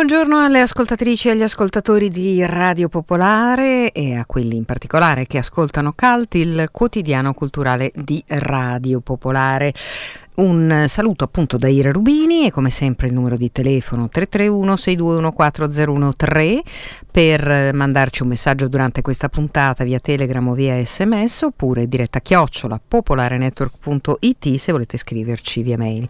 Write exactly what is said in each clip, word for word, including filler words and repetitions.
Buongiorno alle ascoltatrici e agli ascoltatori di Radio Popolare e a quelli in particolare che ascoltano Cult, il quotidiano culturale di Radio Popolare. Un saluto appunto da Ira Rubini e come sempre il numero di telefono tre tre uno sei due uno quattro zero uno tre per mandarci un messaggio durante questa puntata via Telegram o via sms, oppure diretta chiocciola popolarenetwork.it se volete scriverci via mail.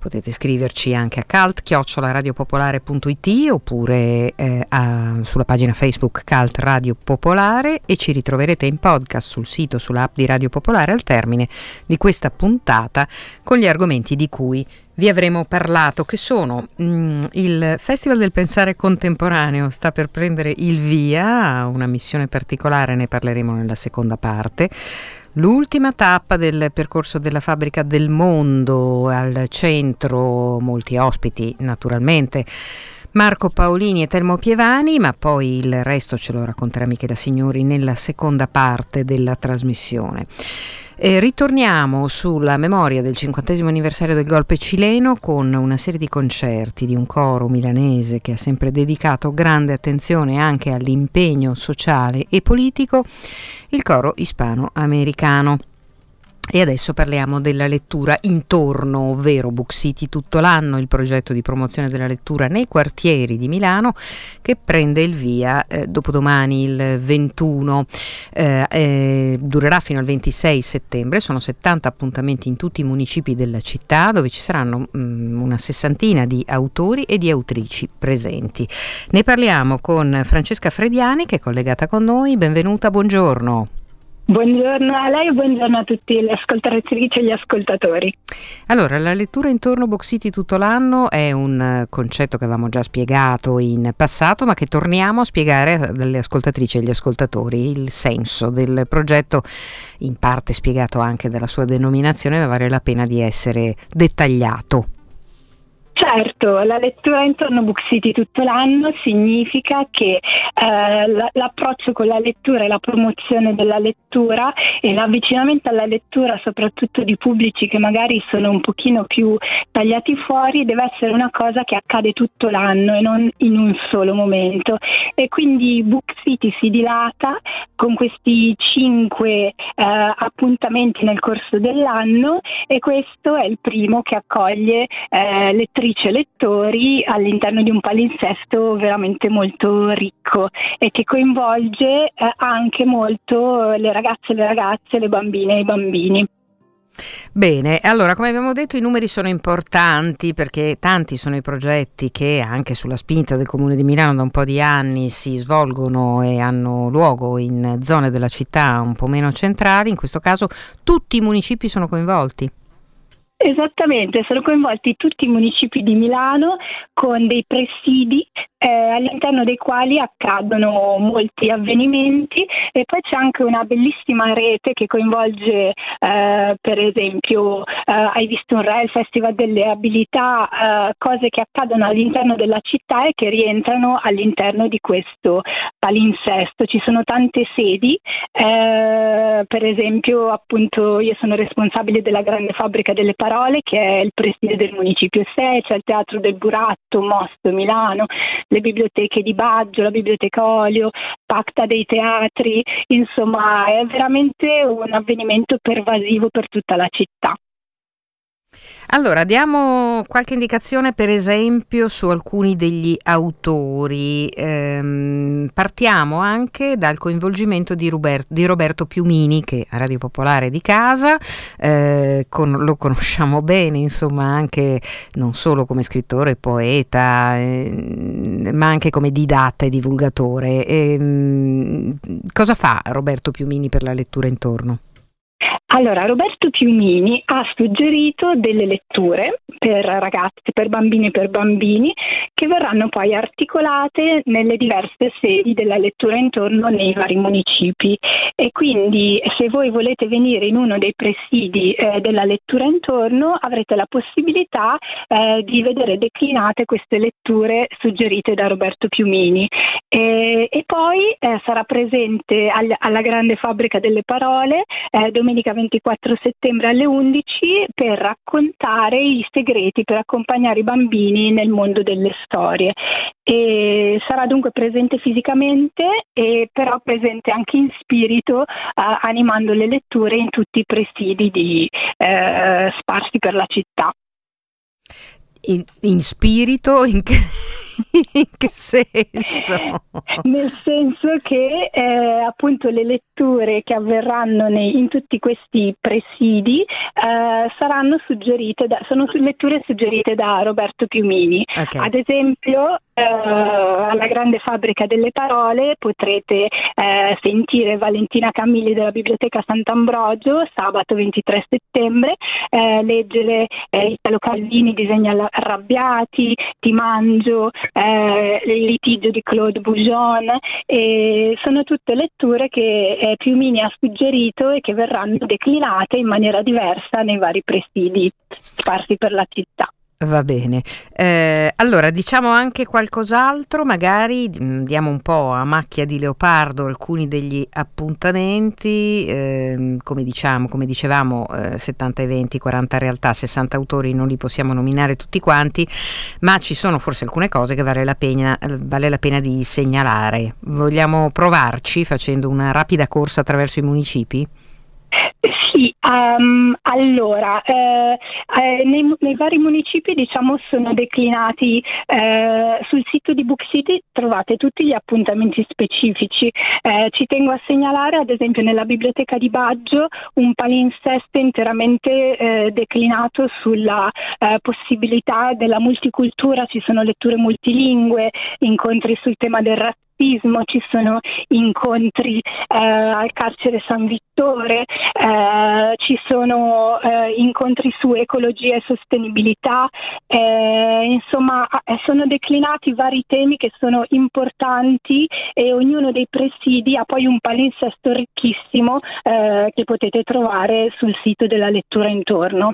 Potete scriverci anche a cult chiocciola radiopopolare.it oppure eh, a, sulla pagina Facebook Cult Radio Popolare, e ci ritroverete in podcast sul sito, sull'app di Radio Popolare al termine di questa puntata con gli argomenti di cui vi avremo parlato, che sono mh, il Festival del Pensare Contemporaneo sta per prendere il via, una missione particolare, ne parleremo nella seconda parte. L'ultima tappa del percorso della Fabbrica del Mondo, al centro molti ospiti naturalmente, Marco Paolini e Telmo Pievani, ma poi il resto ce lo racconterà Michela Signori nella seconda parte della trasmissione. E ritorniamo sulla memoria del cinquantesimo anniversario del golpe cileno con una serie di concerti di un coro milanese che ha sempre dedicato grande attenzione anche all'impegno sociale e politico, il Coro Ispano-Americano. E adesso parliamo della lettura intorno, ovvero Book City tutto l'anno, il progetto di promozione della lettura nei quartieri di Milano che prende il via eh, dopodomani il ventuno, eh, eh, durerà fino al ventisei settembre, sono settanta appuntamenti in tutti i municipi della città dove ci saranno mh, una sessantina di autori e di autrici presenti. Ne parliamo con Francesca Frediani che è collegata con noi, benvenuta, buongiorno. Buongiorno a lei e buongiorno a tutti le ascoltatrici e gli ascoltatori. Allora, la lettura intorno Book City tutto l'anno è un concetto che avevamo già spiegato in passato, ma che torniamo a spiegare alle ascoltatrici e agli ascoltatori il senso del progetto, in parte spiegato anche dalla sua denominazione, ma vale la pena di essere dettagliato. Certo, la lettura intorno a Book City tutto l'anno significa che eh, l'approccio con la lettura e la promozione della lettura e l'avvicinamento alla lettura soprattutto di pubblici che magari sono un pochino più tagliati fuori deve essere una cosa che accade tutto l'anno e non in un solo momento, e quindi Book City si dilata con questi cinque eh, appuntamenti nel corso dell'anno, e questo è il primo che accoglie eh, lettrici e lettori all'interno di un palinsesto veramente molto ricco e che coinvolge eh, anche molto le ragazze e le ragazze, le bambine e i bambini. Bene, allora come abbiamo detto i numeri sono importanti perché tanti sono i progetti che anche sulla spinta del Comune di Milano da un po' di anni si svolgono e hanno luogo in zone della città un po' meno centrali, in questo caso tutti i municipi sono coinvolti. Esattamente, sono coinvolti tutti i municipi di Milano con dei presidi eh, all'interno dei quali accadono molti avvenimenti, e poi c'è anche una bellissima rete che coinvolge eh, per esempio eh, Hai visto un re, il Festival delle abilità, eh, cose che accadono all'interno della città e che rientrano all'interno di questo palinsesto. Ci sono tante sedi, eh, per esempio appunto io sono responsabile della Grande Fabbrica delle Parole che è il preside del Municipio sei, c'è cioè il Teatro del Buratto, Mosto, Milano, le biblioteche di Baggio, la biblioteca Olio, Pacta dei Teatri, insomma è veramente un avvenimento pervasivo per tutta la città. Allora, diamo qualche indicazione per esempio su alcuni degli autori. Ehm, partiamo anche dal coinvolgimento di, Ruber- di Roberto Piumini, che a Radio Popolare di casa eh, con- lo conosciamo bene, insomma, anche non solo come scrittore e poeta, eh, ma anche come didatta e divulgatore. Ehm, cosa fa Roberto Piumini per la lettura intorno? Allora, Roberto Piumini ha suggerito delle letture per ragazzi, per bambini e per bambini, che verranno poi articolate nelle diverse sedi della lettura intorno nei vari municipi. E quindi se voi volete venire in uno dei presidi eh, della lettura intorno, avrete la possibilità eh, di vedere declinate queste letture suggerite da Roberto Piumini. E, e poi eh, sarà presente al, alla Grande Fabbrica delle Parole eh, domenica ventiquattro settembre alle undici per raccontare i segreti per accompagnare i bambini nel mondo delle storie. E sarà dunque presente fisicamente e però presente anche in spirito eh, animando le letture in tutti i presidi di, eh, sparsi per la città. In, in spirito? In che, in che senso? Nel senso che eh, appunto le letture che avverranno nei, in tutti questi presidi eh, saranno suggerite, da, sono letture suggerite da Roberto Piumini. Okay. Ad esempio eh, alla Grande Fabbrica delle Parole potrete eh, sentire Valentina Camilli della Biblioteca Sant'Ambrogio sabato ventitré settembre, eh, leggere eh, Italo Calvini disegna la Arrabbiati, Ti mangio, eh, il litigio di Claude Boujon, e sono tutte letture che eh, Piumini ha suggerito e che verranno declinate in maniera diversa nei vari presidi sparsi per la città. Va bene, eh, allora diciamo anche qualcos'altro, magari diamo un po' a macchia di leopardo alcuni degli appuntamenti, eh, come diciamo, come dicevamo, eh, settanta eventi, quaranta realtà, sessanta autori, non li possiamo nominare tutti quanti, ma ci sono forse alcune cose che vale la pena, vale la pena di segnalare. Vogliamo provarci facendo una rapida corsa attraverso i municipi? Sì, um, allora eh, eh, nei, nei vari municipi diciamo sono declinati eh, sul sito di Book City, trovate tutti gli appuntamenti specifici. Eh, ci tengo a segnalare ad esempio nella biblioteca di Baggio un palinsesto interamente eh, declinato sulla eh, possibilità della multicultura, ci sono letture multilingue, incontri sul tema del razzismo, ci sono incontri eh, al carcere San Vittore, eh, ci sono eh, incontri su ecologia e sostenibilità, eh, insomma sono declinati vari temi che sono importanti e ognuno dei presidi ha poi un palinsesto ricchissimo eh, che potete trovare sul sito della lettura intorno.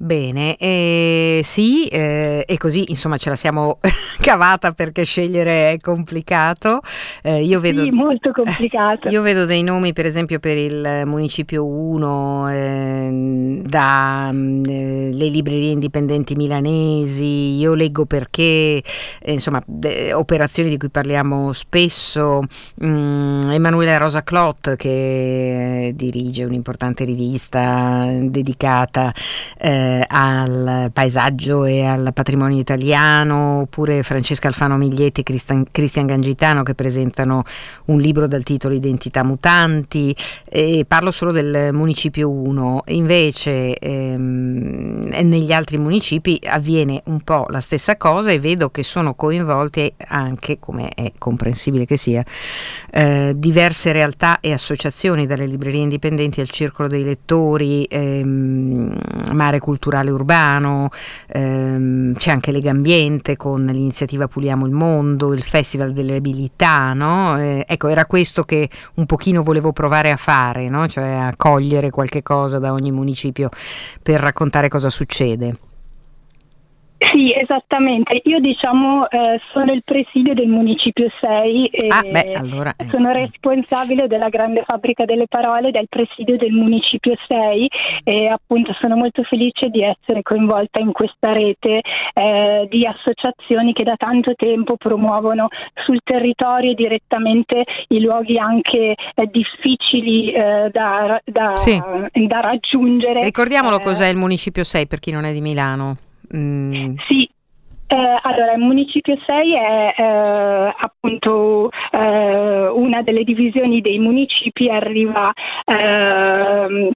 Bene, eh, sì, eh, e così insomma ce la siamo cavata, perché scegliere è complicato. Eh, io vedo, sì, molto complicato. Io vedo dei nomi per esempio per il Municipio uno, eh, da eh, le librerie indipendenti milanesi, Io leggo perché, eh, insomma, de, operazioni di cui parliamo spesso, mm, Emanuele Rosa Clot che eh, dirige un'importante rivista dedicata eh, al paesaggio e al patrimonio italiano, oppure Francesca Alfano Miglietti e Cristian, Cristian Gangitano che presentano un libro dal titolo Identità Mutanti. E parlo solo del Municipio uno, invece ehm, negli altri municipi avviene un po' la stessa cosa e vedo che sono coinvolte anche, come è comprensibile che sia, eh, diverse realtà e associazioni, dalle librerie indipendenti al Circolo dei Lettori, ehm, Mare Culturale urbano, ehm, c'è anche Legambiente con l'iniziativa Puliamo il Mondo, il Festival delle Abilità, no? Eh, ecco, era questo che un pochino volevo provare a fare, no? Cioè a cogliere qualche cosa da ogni municipio per raccontare cosa succede. Sì, esattamente. Io diciamo eh, sono il presidio del Municipio sei e ah, beh, allora, eh. sono responsabile della Grande Fabbrica delle Parole, del presidio del Municipio sei, e appunto sono molto felice di essere coinvolta in questa rete eh, di associazioni che da tanto tempo promuovono sul territorio direttamente i luoghi anche eh, difficili eh, da, da, sì. da raggiungere. Ricordiamolo eh, cos'è il Municipio sei per chi non è di Milano. Mm. Sì, eh, allora il Municipio sei è eh, appunto eh, una delle divisioni dei municipi, arriva eh,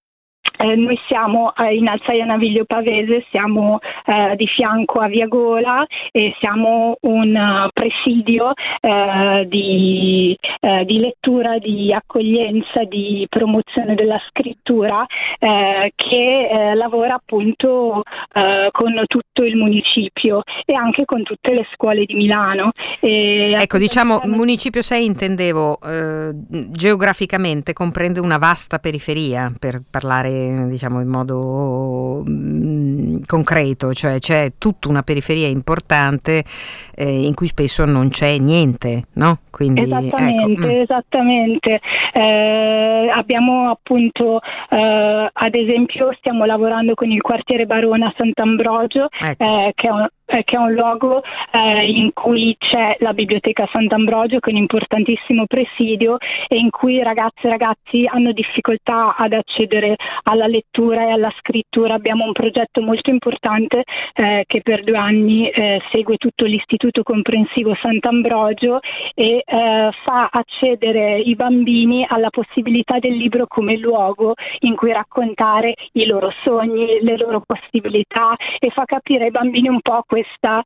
Eh, noi siamo eh, in Alzaia Naviglio Pavese, siamo eh, di fianco a Via Gola e siamo un presidio eh, di, eh, di lettura, di accoglienza, di promozione della scrittura eh, che eh, lavora appunto eh, con tutto il municipio e anche con tutte le scuole di Milano. E ecco, diciamo siamo... Municipio sei intendevo eh, geograficamente comprende una vasta periferia, per parlare diciamo in modo mh, concreto, cioè c'è tutta una periferia importante eh, in cui spesso non c'è niente, no? Quindi, esattamente, ecco. esattamente. Eh, abbiamo appunto eh, ad esempio stiamo lavorando con il quartiere Barona Sant'Ambrogio, ecco. eh, che è un che è un luogo eh, in cui c'è la Biblioteca Sant'Ambrogio, che è un importantissimo presidio e in cui ragazze e ragazzi hanno difficoltà ad accedere alla lettura e alla scrittura. Abbiamo un progetto molto importante eh, che per due anni eh, segue tutto l'Istituto Comprensivo Sant'Ambrogio e eh, fa accedere i bambini alla possibilità del libro come luogo in cui raccontare i loro sogni, le loro possibilità, e fa capire ai bambini un po' questo uh,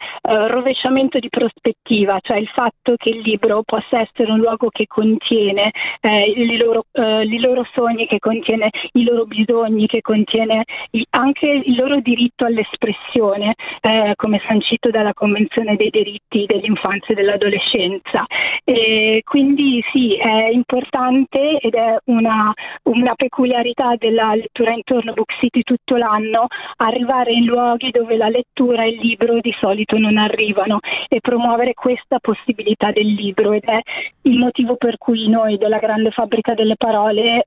rovesciamento di prospettiva, cioè il fatto che il libro possa essere un luogo che contiene eh, i, loro, uh, i loro sogni, che contiene i loro bisogni, che contiene i, anche il loro diritto all'espressione, eh, come sancito dalla Convenzione dei diritti dell'infanzia e dell'adolescenza. E quindi sì, è importante ed è una, una peculiarità della lettura intorno a Book City tutto l'anno, arrivare in luoghi dove la lettura e il libro di solito non arrivano e promuovere questa possibilità del libro, ed è il motivo per cui noi della Grande Fabbrica delle Parole eh,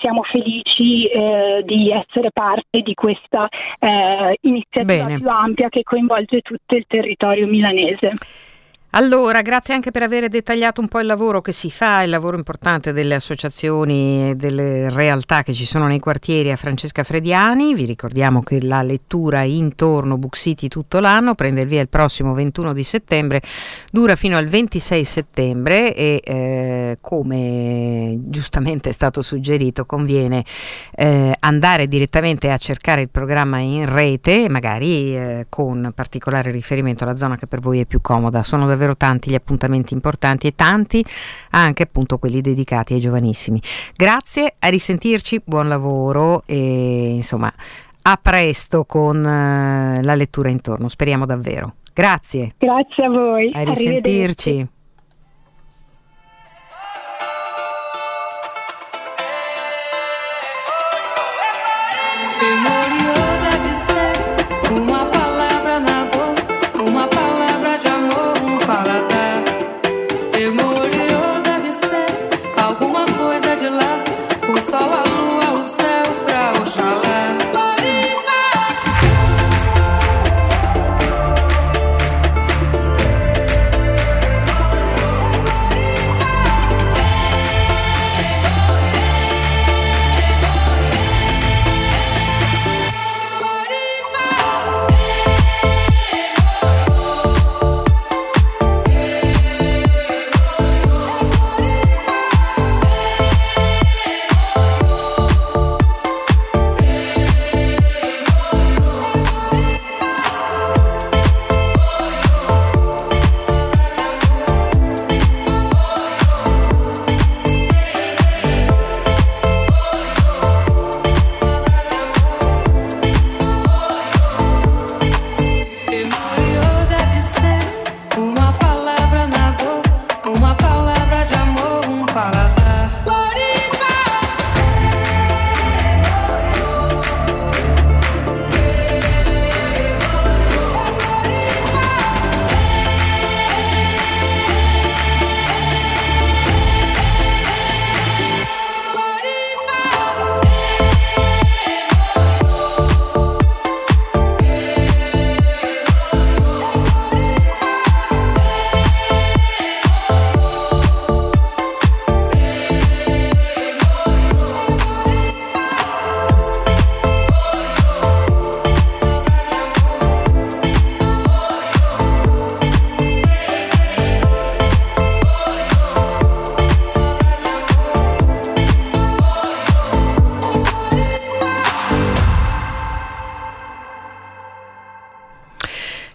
siamo felici eh, di essere parte di questa eh, iniziativa Bene. più ampia che coinvolge tutto il territorio milanese. Allora, grazie anche per aver dettagliato un po' il lavoro che si fa, il lavoro importante delle associazioni e delle realtà che ci sono nei quartieri, a Francesca Frediani. Vi ricordiamo che la lettura intorno Book City tutto l'anno prende il via il prossimo ventuno di settembre, dura fino al ventisei settembre e eh, come giustamente è stato suggerito conviene eh, andare direttamente a cercare il programma in rete, magari eh, con particolare riferimento alla zona che per voi è più comoda. Sono davvero tanti gli appuntamenti importanti e tanti anche appunto quelli dedicati ai giovanissimi. Grazie, a risentirci, buon lavoro e insomma a presto con eh, la lettura intorno, speriamo davvero. Grazie. Grazie a voi. A risentirci.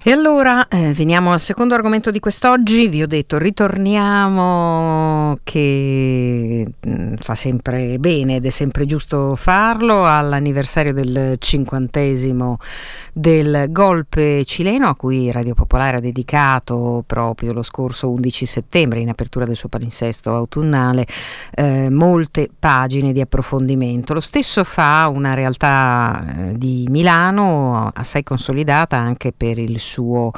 E allora eh, veniamo al secondo argomento di quest'oggi. Vi ho detto, ritorniamo, che mh, fa sempre bene ed è sempre giusto farlo, all'anniversario del cinquantesimo del golpe cileno, a cui Radio Popolare ha dedicato proprio lo scorso undici settembre, in apertura del suo palinsesto autunnale, eh, molte pagine di approfondimento. Lo stesso fa una realtà eh, di Milano assai consolidata anche per il suo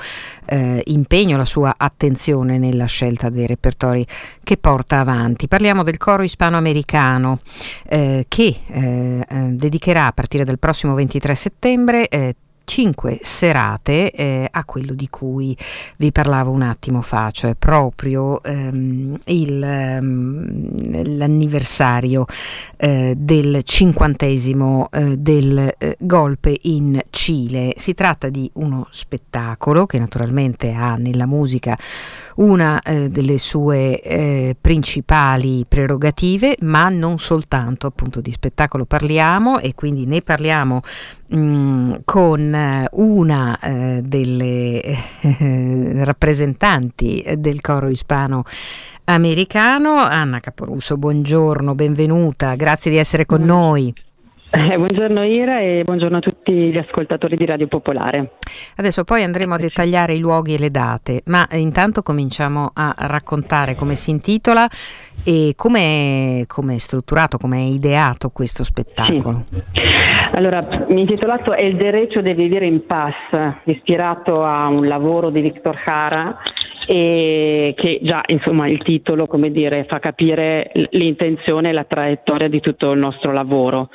eh, impegno, la sua attenzione nella scelta dei repertori che porta avanti. Parliamo del Coro Ispano-Americano eh, che eh, dedicherà a partire dal prossimo ventitré settembre eh, cinque serate eh, a quello di cui vi parlavo un attimo fa, cioè proprio ehm, il, ehm, l'anniversario eh, del cinquantesimo eh, del eh, golpe in Cile. Si tratta di uno spettacolo che naturalmente ha nella musica una eh, delle sue eh, principali prerogative, ma non soltanto. Appunto, di spettacolo parliamo e quindi ne parliamo Mm, con una eh, delle eh, rappresentanti del Coro Ispano Americano, Anna Caporusso. Buongiorno, benvenuta, grazie di essere con noi. Eh, buongiorno Ira e buongiorno a tutti gli ascoltatori di Radio Popolare. Adesso poi andremo a dettagliare i luoghi e le date, ma intanto cominciamo a raccontare come si intitola e come è strutturato, come è ideato questo spettacolo. Sì. Allora, intitolato El derecho de vivir en paz, ispirato a un lavoro di Victor Jara, e che già, insomma, il titolo, come dire, fa capire l'intenzione e la traiettoria di tutto il nostro lavoro.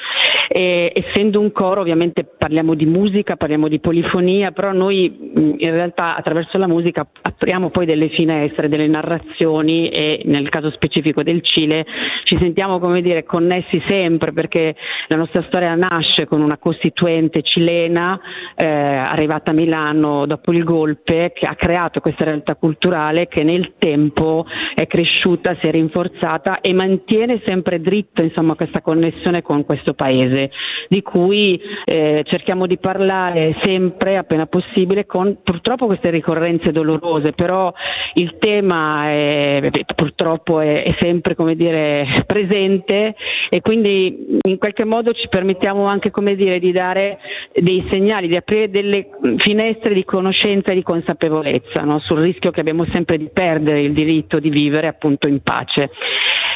E, essendo un coro, ovviamente parliamo di musica, parliamo di polifonia, però noi in realtà attraverso la musica apriamo poi delle finestre, delle narrazioni, e nel caso specifico del Cile ci sentiamo, come dire, connessi sempre, perché la nostra storia nasce con una costituente cilena eh, arrivata a Milano dopo il golpe, che ha creato questa realtà culturale che nel tempo è cresciuta, si è rinforzata e mantiene sempre dritto, insomma, questa connessione con questo paese, di cui eh, cerchiamo di parlare sempre appena possibile, con purtroppo queste ricorrenze dolorose, però il tema è, purtroppo è, è sempre, come dire, presente, e quindi in qualche modo ci permettiamo anche, come dire, di dare dei segnali, di aprire delle finestre di conoscenza e di consapevolezza, no? Sul rischio che abbiamo sempre di perdere il diritto di vivere appunto in pace.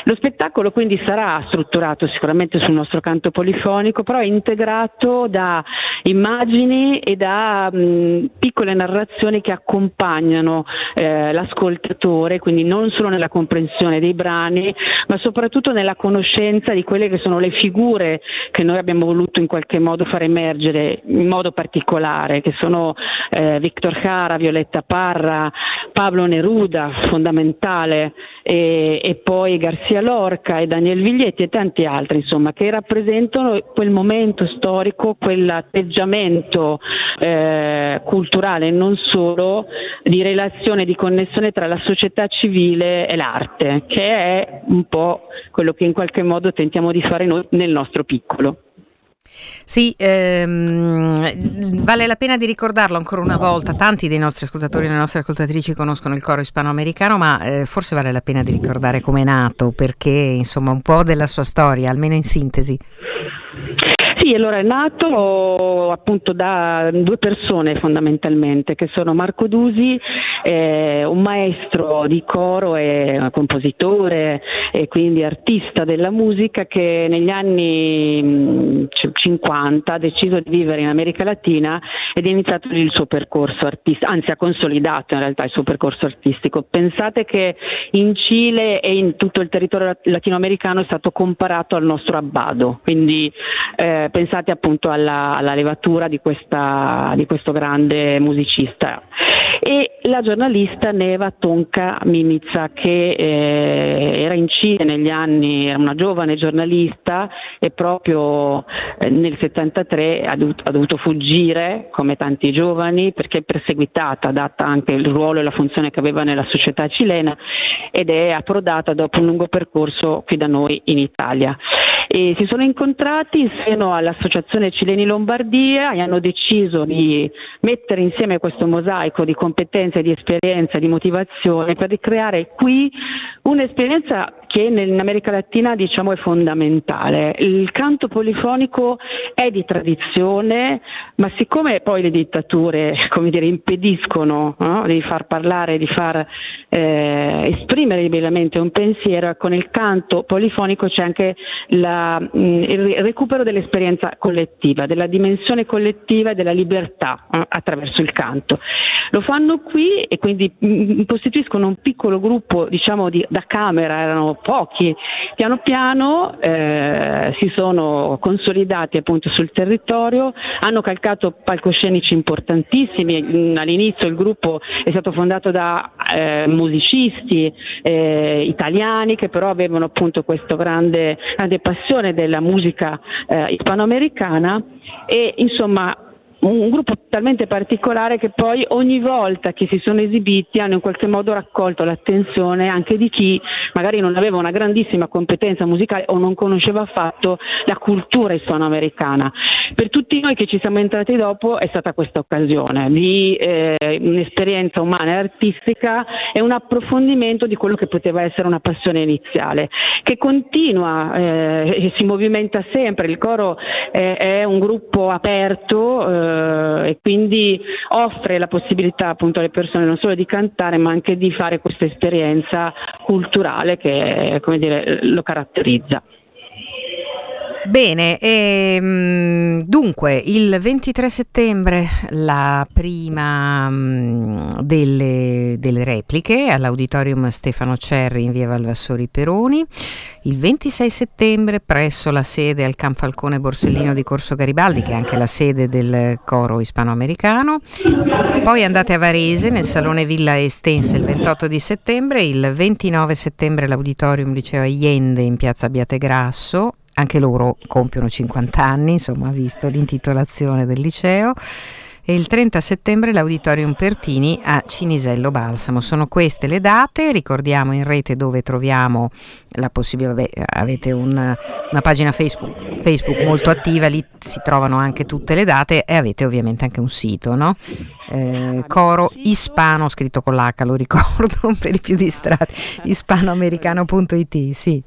Lo spettacolo quindi sarà strutturato sicuramente sul nostro canto polifonico, però è integrato da immagini e da mh, piccole narrazioni che accompagnano eh, l'ascoltatore, quindi non solo nella comprensione dei brani, ma soprattutto nella conoscenza di quelle che sono le figure che noi abbiamo voluto in qualche modo far emergere in modo particolare, che sono eh, Victor Jara, Violetta Parra, Pablo Neruda, fondamentale, e, e poi Garcia Lorca e Daniel Viglietti e tanti altri, insomma, che rappresentano quel momento storico, quell'atteggiamento eh, culturale, non solo, di relazione, di connessione tra la società civile e l'arte, che è un po' quello che in qualche modo tentiamo di fare noi nel nostro piccolo. Sì, ehm, vale la pena di ricordarlo ancora una volta. Tanti dei nostri ascoltatori e delle nostre ascoltatrici conoscono il Coro Ispano-Americano, ma eh, forse vale la pena di ricordare com'è nato, perché insomma un po' della sua storia, almeno in sintesi. Sì, allora è nato appunto da due persone fondamentalmente, che sono Marco Dusi, eh, un maestro di coro e compositore e quindi artista della musica, che negli anni cinquanta ha deciso di vivere in America Latina ed ha iniziato il suo percorso artistico, anzi ha consolidato in realtà il suo percorso artistico. Pensate che in Cile e in tutto il territorio latinoamericano è stato comparato al nostro abbado, quindi eh, pensate appunto alla, alla levatura di, questa, di questo grande musicista. E la giornalista Neva Tonka Mimica, che eh, era in Cile negli anni, era una giovane giornalista e proprio eh, nel settantatré ha dovuto, ha dovuto fuggire, come tanti giovani, perché è perseguitata, data anche il ruolo e la funzione che aveva nella società cilena, ed è approdata dopo un lungo percorso qui da noi in Italia. e si sono incontrati in seno all'Associazione Cileni Lombardia e hanno deciso di mettere insieme questo mosaico di competenze, di esperienza, di motivazione per ricreare qui un'esperienza che in America Latina diciamo è fondamentale. Il canto polifonico è di tradizione, ma siccome poi le dittature, come dire, impediscono, no, di far parlare, di far eh, esprimere liberamente un pensiero, con il canto polifonico c'è anche la, mh, il recupero dell'esperienza collettiva, della dimensione collettiva e della libertà eh, attraverso il canto. Lo fanno qui e quindi mh, costituiscono un piccolo gruppo, diciamo, di, da camera, erano pochi. Piano piano eh, si sono consolidati appunto sul territorio, hanno calcato palcoscenici importantissimi. All'inizio il gruppo è stato fondato da eh, musicisti eh, italiani che però avevano appunto questa grande, grande passione della musica eh, ispanoamericana e insomma un gruppo talmente particolare che poi ogni volta che si sono esibiti hanno in qualche modo raccolto l'attenzione anche di chi magari non aveva una grandissima competenza musicale o non conosceva affatto la cultura ispanoamericana. Per tutti noi che ci siamo entrati dopo è stata questa occasione di eh, un'esperienza umana e artistica e un approfondimento di quello che poteva essere una passione iniziale che continua eh, e si movimenta sempre. Il coro eh, è un gruppo aperto eh, e quindi offre la possibilità appunto alle persone non solo di cantare ma anche di fare questa esperienza culturale che, come dire, lo caratterizza. Bene, e, mh, dunque il ventitré settembre la prima mh, delle, delle repliche all'Auditorium Stefano Cerri in via Valvassori Peroni, il ventisei settembre presso la sede al Canfalcone Borsellino di Corso Garibaldi, che è anche la sede del coro ispanoamericano, poi andate a Varese nel Salone Villa Estense il ventotto di settembre, il ventinove settembre l'Auditorium Liceo Allende in piazza Abbiategrasso. Anche loro compiono cinquanta anni, insomma, visto l'intitolazione del liceo. E il trenta settembre l'Auditorium Pertini a Cinisello Balsamo. Sono queste le date, ricordiamo in rete dove troviamo la possibilità. Vabbè, avete una, una pagina Facebook, Facebook molto attiva, lì si trovano anche tutte le date e avete ovviamente anche un sito, no? Eh, coro ispano, scritto con l'H, lo ricordo per i più distratti, ispanoamericano punto it, sì.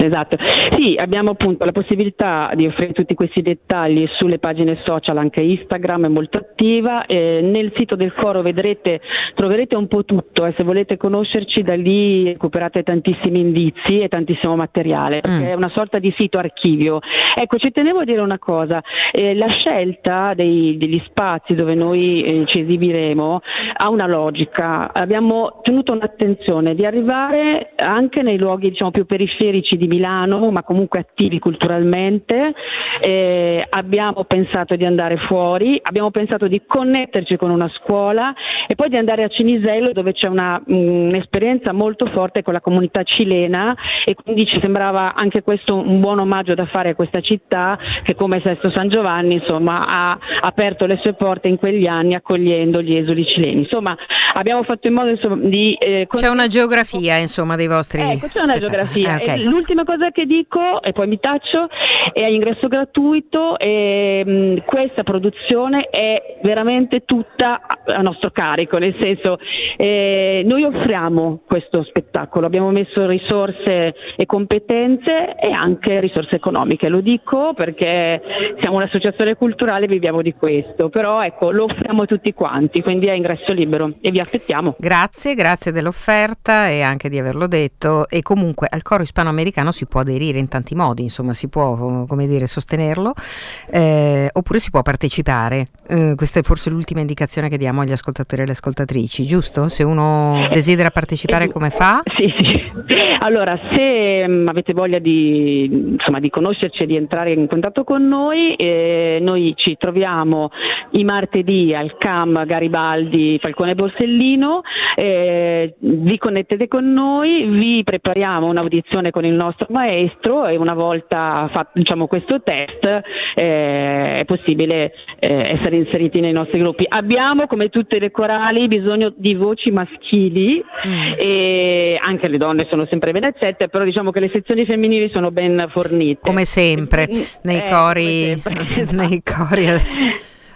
Esatto, sì, abbiamo appunto la possibilità di offrire tutti questi dettagli sulle pagine social, anche Instagram è molto attiva, eh, nel sito del coro vedrete, troverete un po' tutto e eh, se volete conoscerci da lì recuperate tantissimi indizi e tantissimo materiale, perché mm. è una sorta di sito archivio. Ecco, ci tenevo a dire una cosa, eh, la scelta dei, degli spazi dove noi eh, ci esibiremo ha una logica, abbiamo tenuto un'attenzione di arrivare anche nei luoghi, diciamo, più periferici di Milano, ma comunque attivi culturalmente, eh, abbiamo pensato di andare fuori, abbiamo pensato di connetterci con una scuola e poi di andare a Cinisello dove c'è una, mh, un'esperienza molto forte con la comunità cilena e quindi ci sembrava anche questo un buon omaggio da fare a questa città che, come Sesto San Giovanni, insomma, ha aperto le sue porte in quegli anni accogliendo gli esuli cileni. Insomma, abbiamo fatto in modo, insomma, di... Eh, c'è una geografia, insomma, dei vostri... Ecco, c'è una geografia. Ah, okay. L'ultima cosa che dico, e poi mi taccio, è all'ingresso gratuito e mh, questa produzione è veramente tutta a nostro carico, nel senso eh, noi offriamo questo spettacolo, abbiamo messo risorse e competenze e anche risorse economiche, lo dico perché siamo un'associazione culturale e viviamo di questo, però ecco, lo offriamo tutti quanti, quindi è ingresso libero e vi aspettiamo. Grazie, grazie dell'offerta e anche di averlo detto, e comunque al coro ispanoamericano si può aderire in tanti modi, insomma, si può, come dire, sostenerlo eh, oppure si può partecipare. Eh, questa è forse l'ultima indicazione che diamo agli ascoltatori e alle ascoltatrici, giusto? Se uno desidera partecipare, come fa? Sì, sì. Allora, se mh, avete voglia di, insomma, di conoscerci e di entrare in contatto con noi, eh, noi ci troviamo i martedì al C A M Garibaldi Falcone Borsellino, eh, vi connettete con noi, vi prepariamo un'audizione con il nostro nostro maestro, e una volta fatto, diciamo, questo test eh, è possibile eh, essere inseriti nei nostri gruppi. Abbiamo, come tutte le corali, bisogno di voci maschili, mm. e anche le donne sono sempre ben accette, però diciamo che le sezioni femminili sono ben fornite. Come sempre, nei eh, cori, sempre, esatto. nei cori a,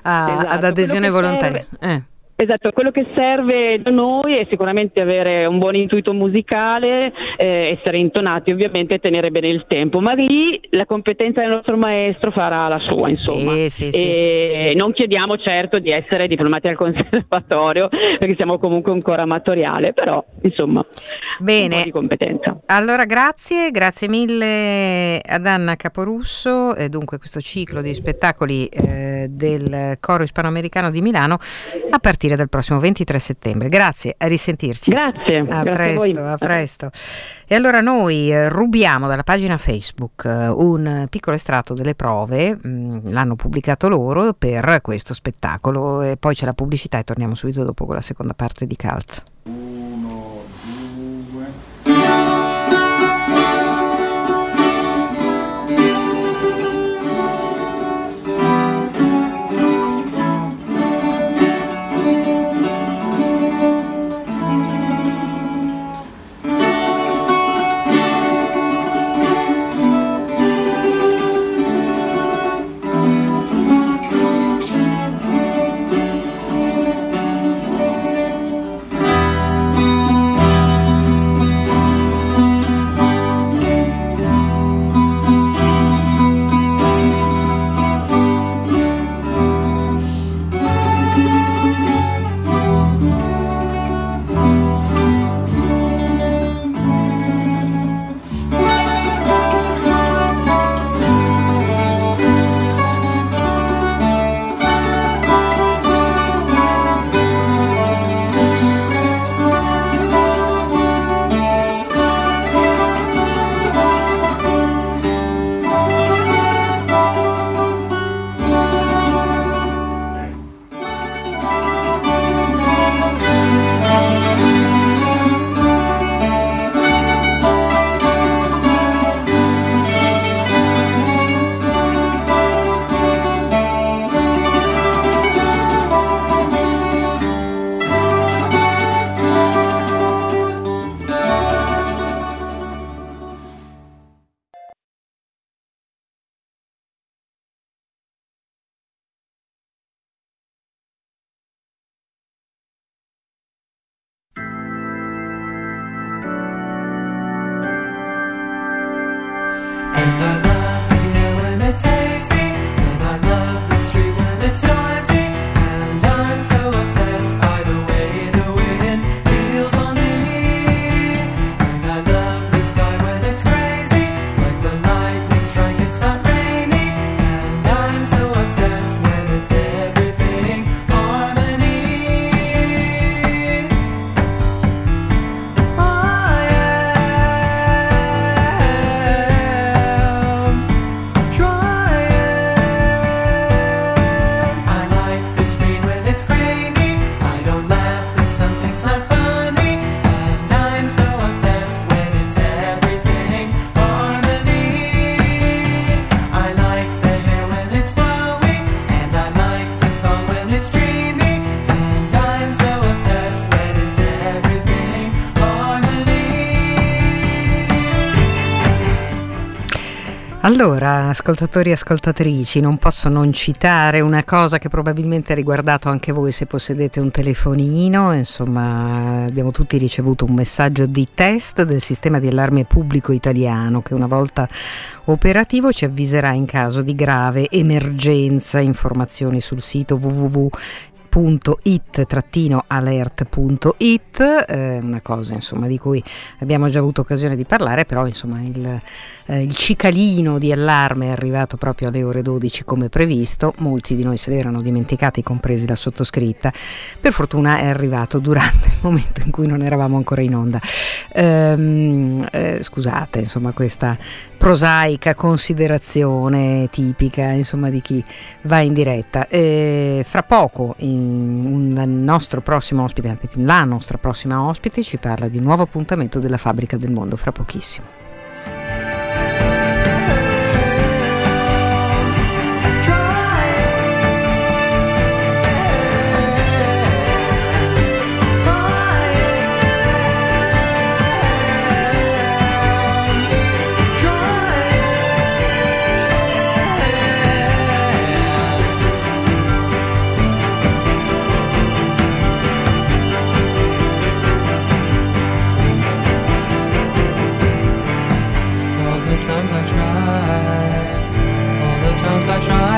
a, esatto. ad adesione volontaria. Eh. Esatto, quello che serve da noi è sicuramente avere un buon intuito musicale, eh, essere intonati ovviamente e tenere bene il tempo, ma lì la competenza del nostro maestro farà la sua, insomma. Sì, sì, sì. E sì. Non chiediamo certo di essere diplomati al conservatorio, perché siamo comunque un coro amatoriale, però insomma bene. Un po' di competenza. Allora grazie, grazie mille ad Anna Caporusso, e dunque questo ciclo di spettacoli eh, del Coro Ispano-Americano di Milano a partire dal prossimo ventitré settembre. Grazie, a risentirci. Grazie. A grazie presto, a voi. A presto. E allora noi rubiamo dalla pagina Facebook un piccolo estratto delle prove, l'hanno pubblicato loro per questo spettacolo, e poi c'è la pubblicità e torniamo subito dopo con la seconda parte di Cult. Allora, ascoltatori e ascoltatrici, non posso non citare una cosa che probabilmente ha riguardato anche voi se possedete un telefonino. Insomma, abbiamo tutti ricevuto un messaggio di test del sistema di allarme pubblico italiano che, una volta operativo, ci avviserà in caso di grave emergenza. Informazioni sul sito w w w punto it trattino alert punto it, eh, una cosa insomma di cui abbiamo già avuto occasione di parlare, però insomma il, eh, il cicalino di allarme è arrivato proprio alle ore dodici come previsto. Molti di noi se l'erano dimenticati, compresi la sottoscritta. Per fortuna è arrivato durante il momento in cui non eravamo ancora in onda. ehm, eh, scusate insomma questa prosaica considerazione tipica insomma di chi va in diretta. E fra poco in, un nostro prossimo ospite, la nostra prossima ospite ci parla di un nuovo appuntamento della Fabbrica del Mondo, fra pochissimo.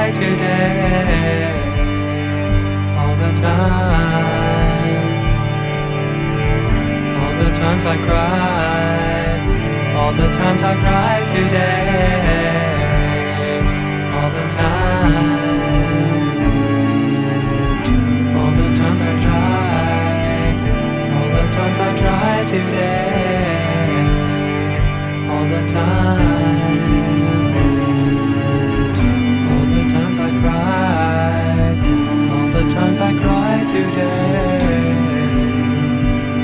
right you're there all the time. All the times I cried, all the times I cried today, all the time. All the times I tried, all the times I tried today, all the time. All the times I cry today,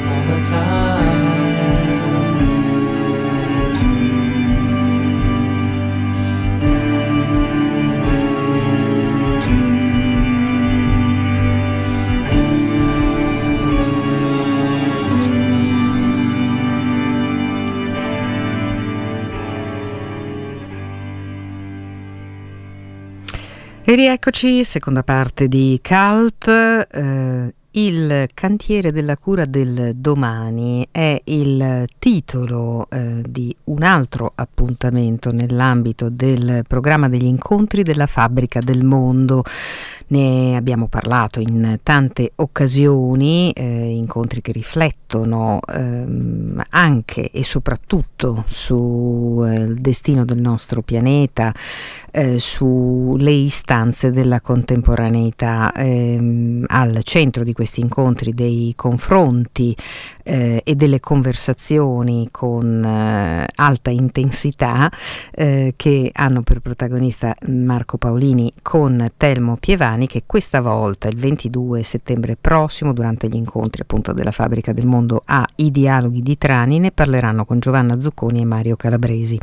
all the time. E rieccoci, seconda parte di Cult. Eh, il cantiere della cura del domani è il titolo eh, di un altro appuntamento nell'ambito del programma degli incontri della Fabbrica del Mondo. Ne abbiamo parlato in tante occasioni, eh, incontri che riflettono ehm, anche e soprattutto sul eh, destino del nostro pianeta, eh, sulle istanze della contemporaneità. Ehm, al centro di questi incontri dei confronti eh, e delle conversazioni con eh, alta intensità eh, che hanno per protagonista Marco Paolini con Telmo Pievani, che questa volta il ventidue settembre prossimo, durante gli incontri appunto della Fabbrica del Mondo a I Dialoghi di Trani, ne parleranno con Giovanna Zucconi e Mario Calabresi.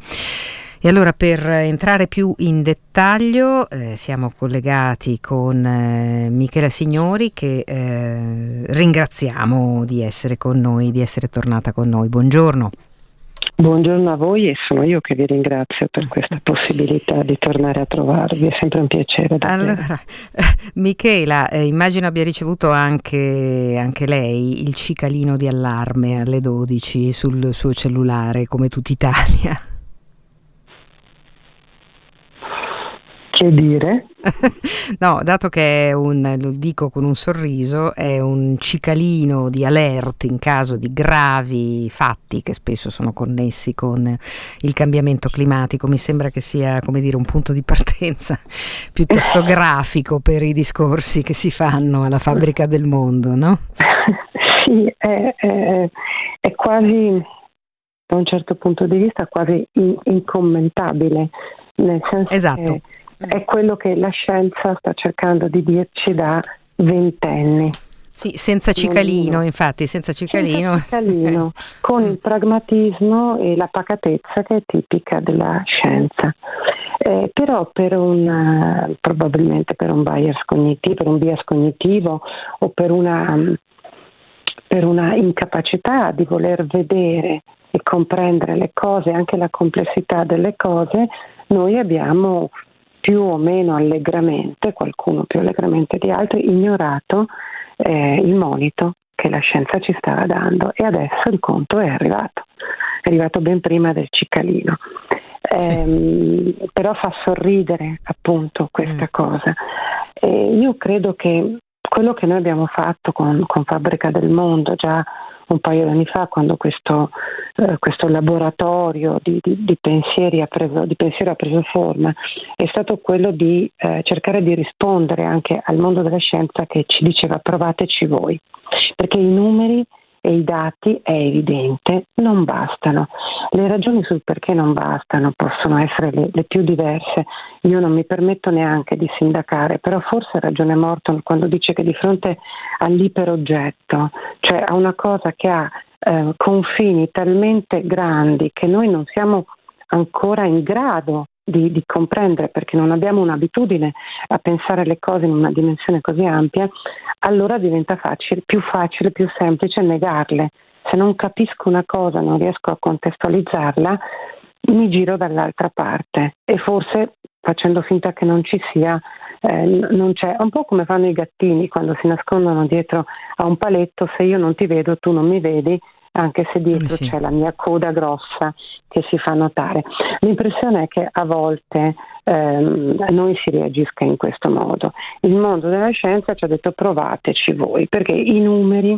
E allora, per entrare più in dettaglio, eh, siamo collegati con eh, Michela Signori, che eh, ringraziamo di essere con noi, di essere tornata con noi. Buongiorno. Buongiorno a voi, e sono io che vi ringrazio per questa possibilità di tornare a trovarvi, è sempre un piacere. Allora, Michela, eh, immagino abbia ricevuto anche, anche lei il cicalino di allarme alle dodici sul suo cellulare, come tutta Italia. Che dire? No, dato che è un, lo dico con un sorriso, è un cicalino di alert in caso di gravi fatti che spesso sono connessi con il cambiamento climatico. Mi sembra che sia, come dire, un punto di partenza piuttosto grafico per i discorsi che si fanno alla Fabbrica del Mondo, no? Sì, è, è, è quasi, da un certo punto di vista, quasi incommentabile, nel senso, esatto, che è quello che la scienza sta cercando di dirci da ventenni. Sì, senza cicalino, infatti, senza cicalino. Senza cicalino, con il pragmatismo e la pacatezza che è tipica della scienza. Eh, però per un, probabilmente per un bias cognitivo, per un bias cognitivo o per una, per una incapacità di voler vedere e comprendere le cose, anche la complessità delle cose, noi abbiamo più o meno allegramente, qualcuno più allegramente di altri, ignorato eh, il monito che la scienza ci stava dando, e adesso il conto è arrivato, è arrivato ben prima del cicalino. Sì. Ehm, però fa sorridere appunto questa mm. cosa. E io credo che quello che noi abbiamo fatto con, con Fabbrica del Mondo già un paio di anni fa, quando questo, eh, questo laboratorio di, di, di, pensieri ha preso, di pensiero ha preso forma, è stato quello di eh, cercare di rispondere anche al mondo della scienza che ci diceva: provateci voi, perché i numeri e i dati, è evidente, non bastano. Le ragioni sul perché non bastano possono essere le, le più diverse. Io non mi permetto neanche di sindacare, però forse ha ragione Morton quando dice che di fronte all'iperoggetto, cioè a una cosa che ha eh, confini talmente grandi che noi non siamo ancora in grado di, di comprendere, perché non abbiamo un'abitudine a pensare le cose in una dimensione così ampia, allora diventa facile, più facile, più semplice negarle. Se non capisco una cosa, non riesco a contestualizzarla, mi giro dall'altra parte, e forse facendo finta che non ci sia, eh, non c'è. Un po' come fanno i gattini quando si nascondono dietro a un paletto: se io non ti vedo, tu non mi vedi, anche se dietro eh sì. c'è la mia coda grossa che si fa notare. L'impressione è che a volte ehm, a noi si reagisca in questo modo. Il mondo della scienza ci ha detto provateci voi, perché i numeri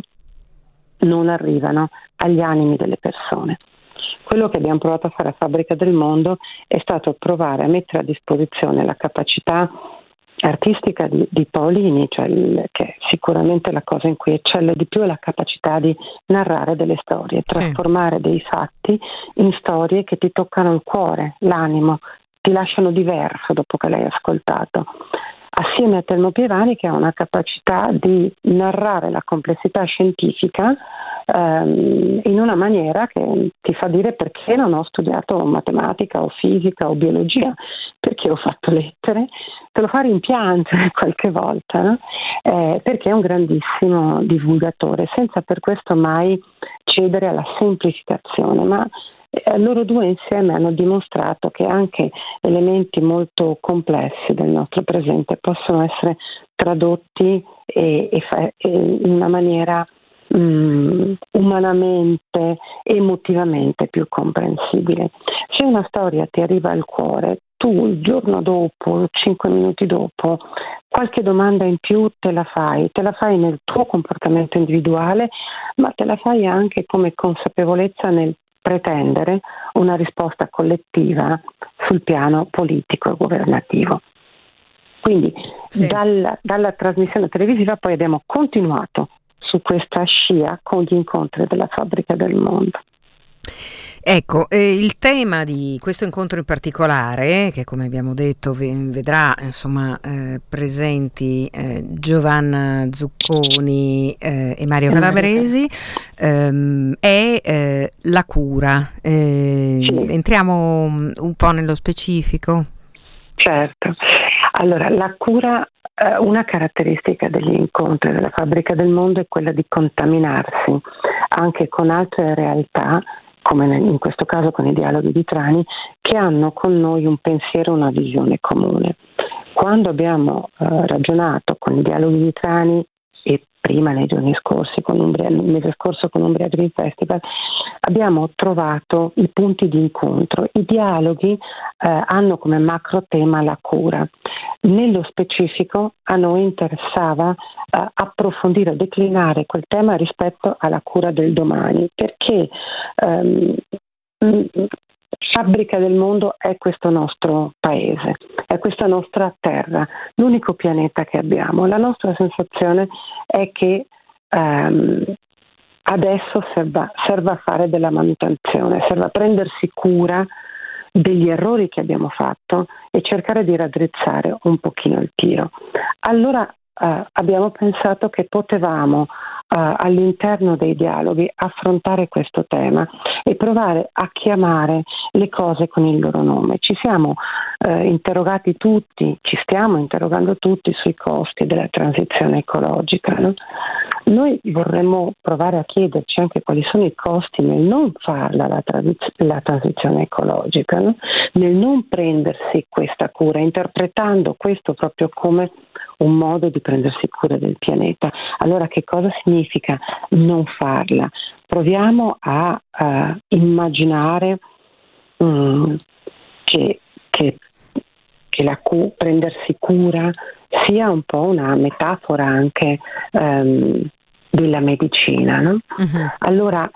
non arrivano agli animi delle persone. Quello che abbiamo provato a fare a Fabbrica del Mondo è stato provare a mettere a disposizione la capacità artistica di, di Paolini, cioè il, che sicuramente la cosa in cui eccelle di più è la capacità di narrare delle storie, trasformare sì. dei fatti in storie che ti toccano il cuore, l'animo, ti lasciano diverso dopo che l'hai ascoltato. Assieme a Telmo Pievani, che ha una capacità di narrare la complessità scientifica ehm, in una maniera che ti fa dire perché non ho studiato matematica o fisica o biologia, perché ho fatto lettere, te lo fa rimpiangere qualche volta, no? eh, perché è un grandissimo divulgatore, senza per questo mai cedere alla semplificazione, ma loro due insieme hanno dimostrato che anche elementi molto complessi del nostro presente possono essere tradotti e, e fa, e in una maniera um, umanamente, emotivamente più comprensibile. Se una storia ti arriva al cuore, tu il giorno dopo, cinque minuti dopo, qualche domanda in più te la fai, te la fai nel tuo comportamento individuale, ma te la fai anche come consapevolezza nel pretendere una risposta collettiva sul piano politico e governativo. Quindi sì. dalla, dalla trasmissione televisiva poi abbiamo continuato su questa scia con gli incontri della Fabbrica del Mondo. Ecco, eh, il tema di questo incontro in particolare, che come abbiamo detto vedrà insomma eh, presenti eh, Giovanna Zucconi eh, e Mario Calabresi, ehm, è eh, la cura. Eh, sì. Entriamo un po' nello specifico? Certo. Allora, la cura, eh, una caratteristica degli incontri della Fabbrica del Mondo è quella di contaminarsi anche con altre realtà, come in questo caso con i Dialoghi di Trani, che hanno con noi un pensiero, una visione comune. Quando abbiamo eh, ragionato con i Dialoghi di Trani e prima nei giorni scorsi, con Umbria, il mese scorso con Umbria Green Festival, abbiamo trovato i punti di incontro. I dialoghi eh, hanno come macro tema la cura. Nello specifico a noi interessava eh, approfondire o declinare quel tema rispetto alla cura del domani, perché ehm, Fabbrica del Mondo è questo nostro paese, è questa nostra terra, l'unico pianeta che abbiamo. La nostra sensazione è che ehm, adesso serva, serva a fare della manutenzione, serva a prendersi cura degli errori che abbiamo fatto e cercare di raddrizzare un pochino il tiro. Allora eh, abbiamo pensato che potevamo eh, all'interno dei dialoghi affrontare questo tema e provare a chiamare le cose con il loro nome. Ci siamo eh, interrogati tutti, ci stiamo interrogando tutti sui costi della transizione ecologica, no? Noi vorremmo provare a chiederci anche quali sono i costi nel non farla la, tradiz- la transizione ecologica, no? Nel non prendersi questa cura, interpretando questo proprio come un modo di prendersi cura del pianeta. Allora, che cosa significa non farla? Proviamo a uh, immaginare um, che, che, che la cu- prendersi cura sia un po' una metafora anche um, della medicina, no? Uh-huh. Allora,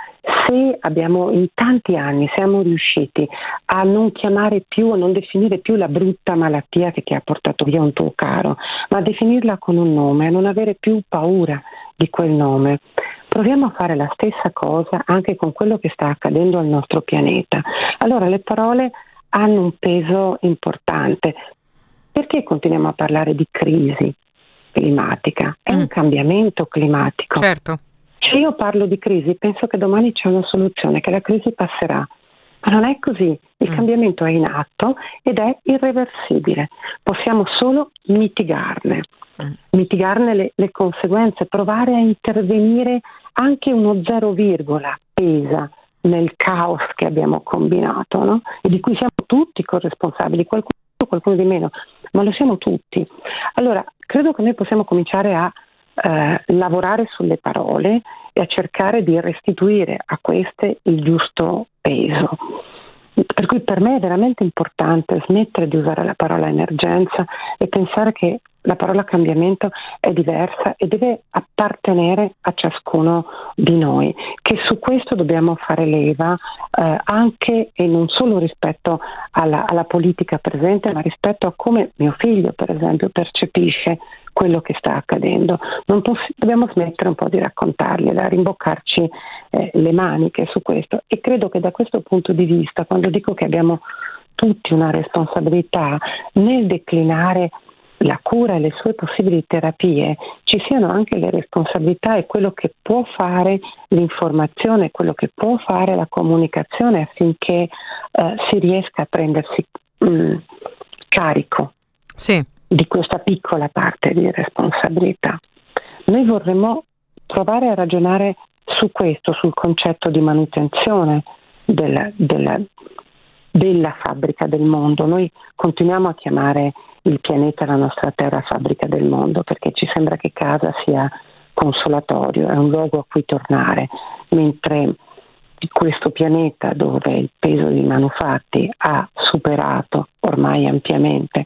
se abbiamo in tanti anni siamo riusciti a non chiamare più, a non definire più la brutta malattia che ti ha portato via un tuo caro, ma a definirla con un nome, a non avere più paura di quel nome, proviamo a fare la stessa cosa anche con quello che sta accadendo al nostro pianeta. Allora, le parole hanno un peso importante. Perché continuiamo a parlare di crisi climatica? È mm. un cambiamento climatico. Certo. Se io parlo di crisi, penso che domani c'è una soluzione, che la crisi passerà. Ma non è così. Il mm. cambiamento è in atto ed è irreversibile. Possiamo solo mitigarne, mm. mitigarne le, le conseguenze, provare a intervenire. Anche uno zero virgola pesa nel caos che abbiamo combinato, no? E di cui siamo tutti corresponsabili, qualcuno qualcuno di meno, ma lo siamo tutti. Allora, credo che noi possiamo cominciare a eh, lavorare sulle parole e a cercare di restituire a queste il giusto peso. Per cui per me è veramente importante smettere di usare la parola emergenza e pensare che la parola cambiamento è diversa e deve appartenere a ciascuno di noi, che su questo dobbiamo fare leva eh, anche e non solo rispetto alla, alla politica presente, ma rispetto a come mio figlio, per esempio, percepisce quello che sta accadendo. Non poss- dobbiamo smettere un po' di raccontargliela, rimboccarci eh, le maniche su questo, e credo che da questo punto di vista, quando dico che abbiamo tutti una responsabilità nel declinare la cura e le sue possibili terapie, ci siano anche le responsabilità e quello che può fare l'informazione, quello che può fare la comunicazione, affinché eh, si riesca a prendersi mh, carico sì. di questa piccola parte di responsabilità. Noi vorremmo provare a ragionare su questo, sul concetto di manutenzione del, del, della fabbrica del mondo. Noi continuiamo a chiamare il pianeta, la nostra terra, fabbrica del mondo, perché ci sembra che casa sia consolatorio, è un luogo a cui tornare, mentre questo pianeta, dove il peso dei manufatti ha superato ormai ampiamente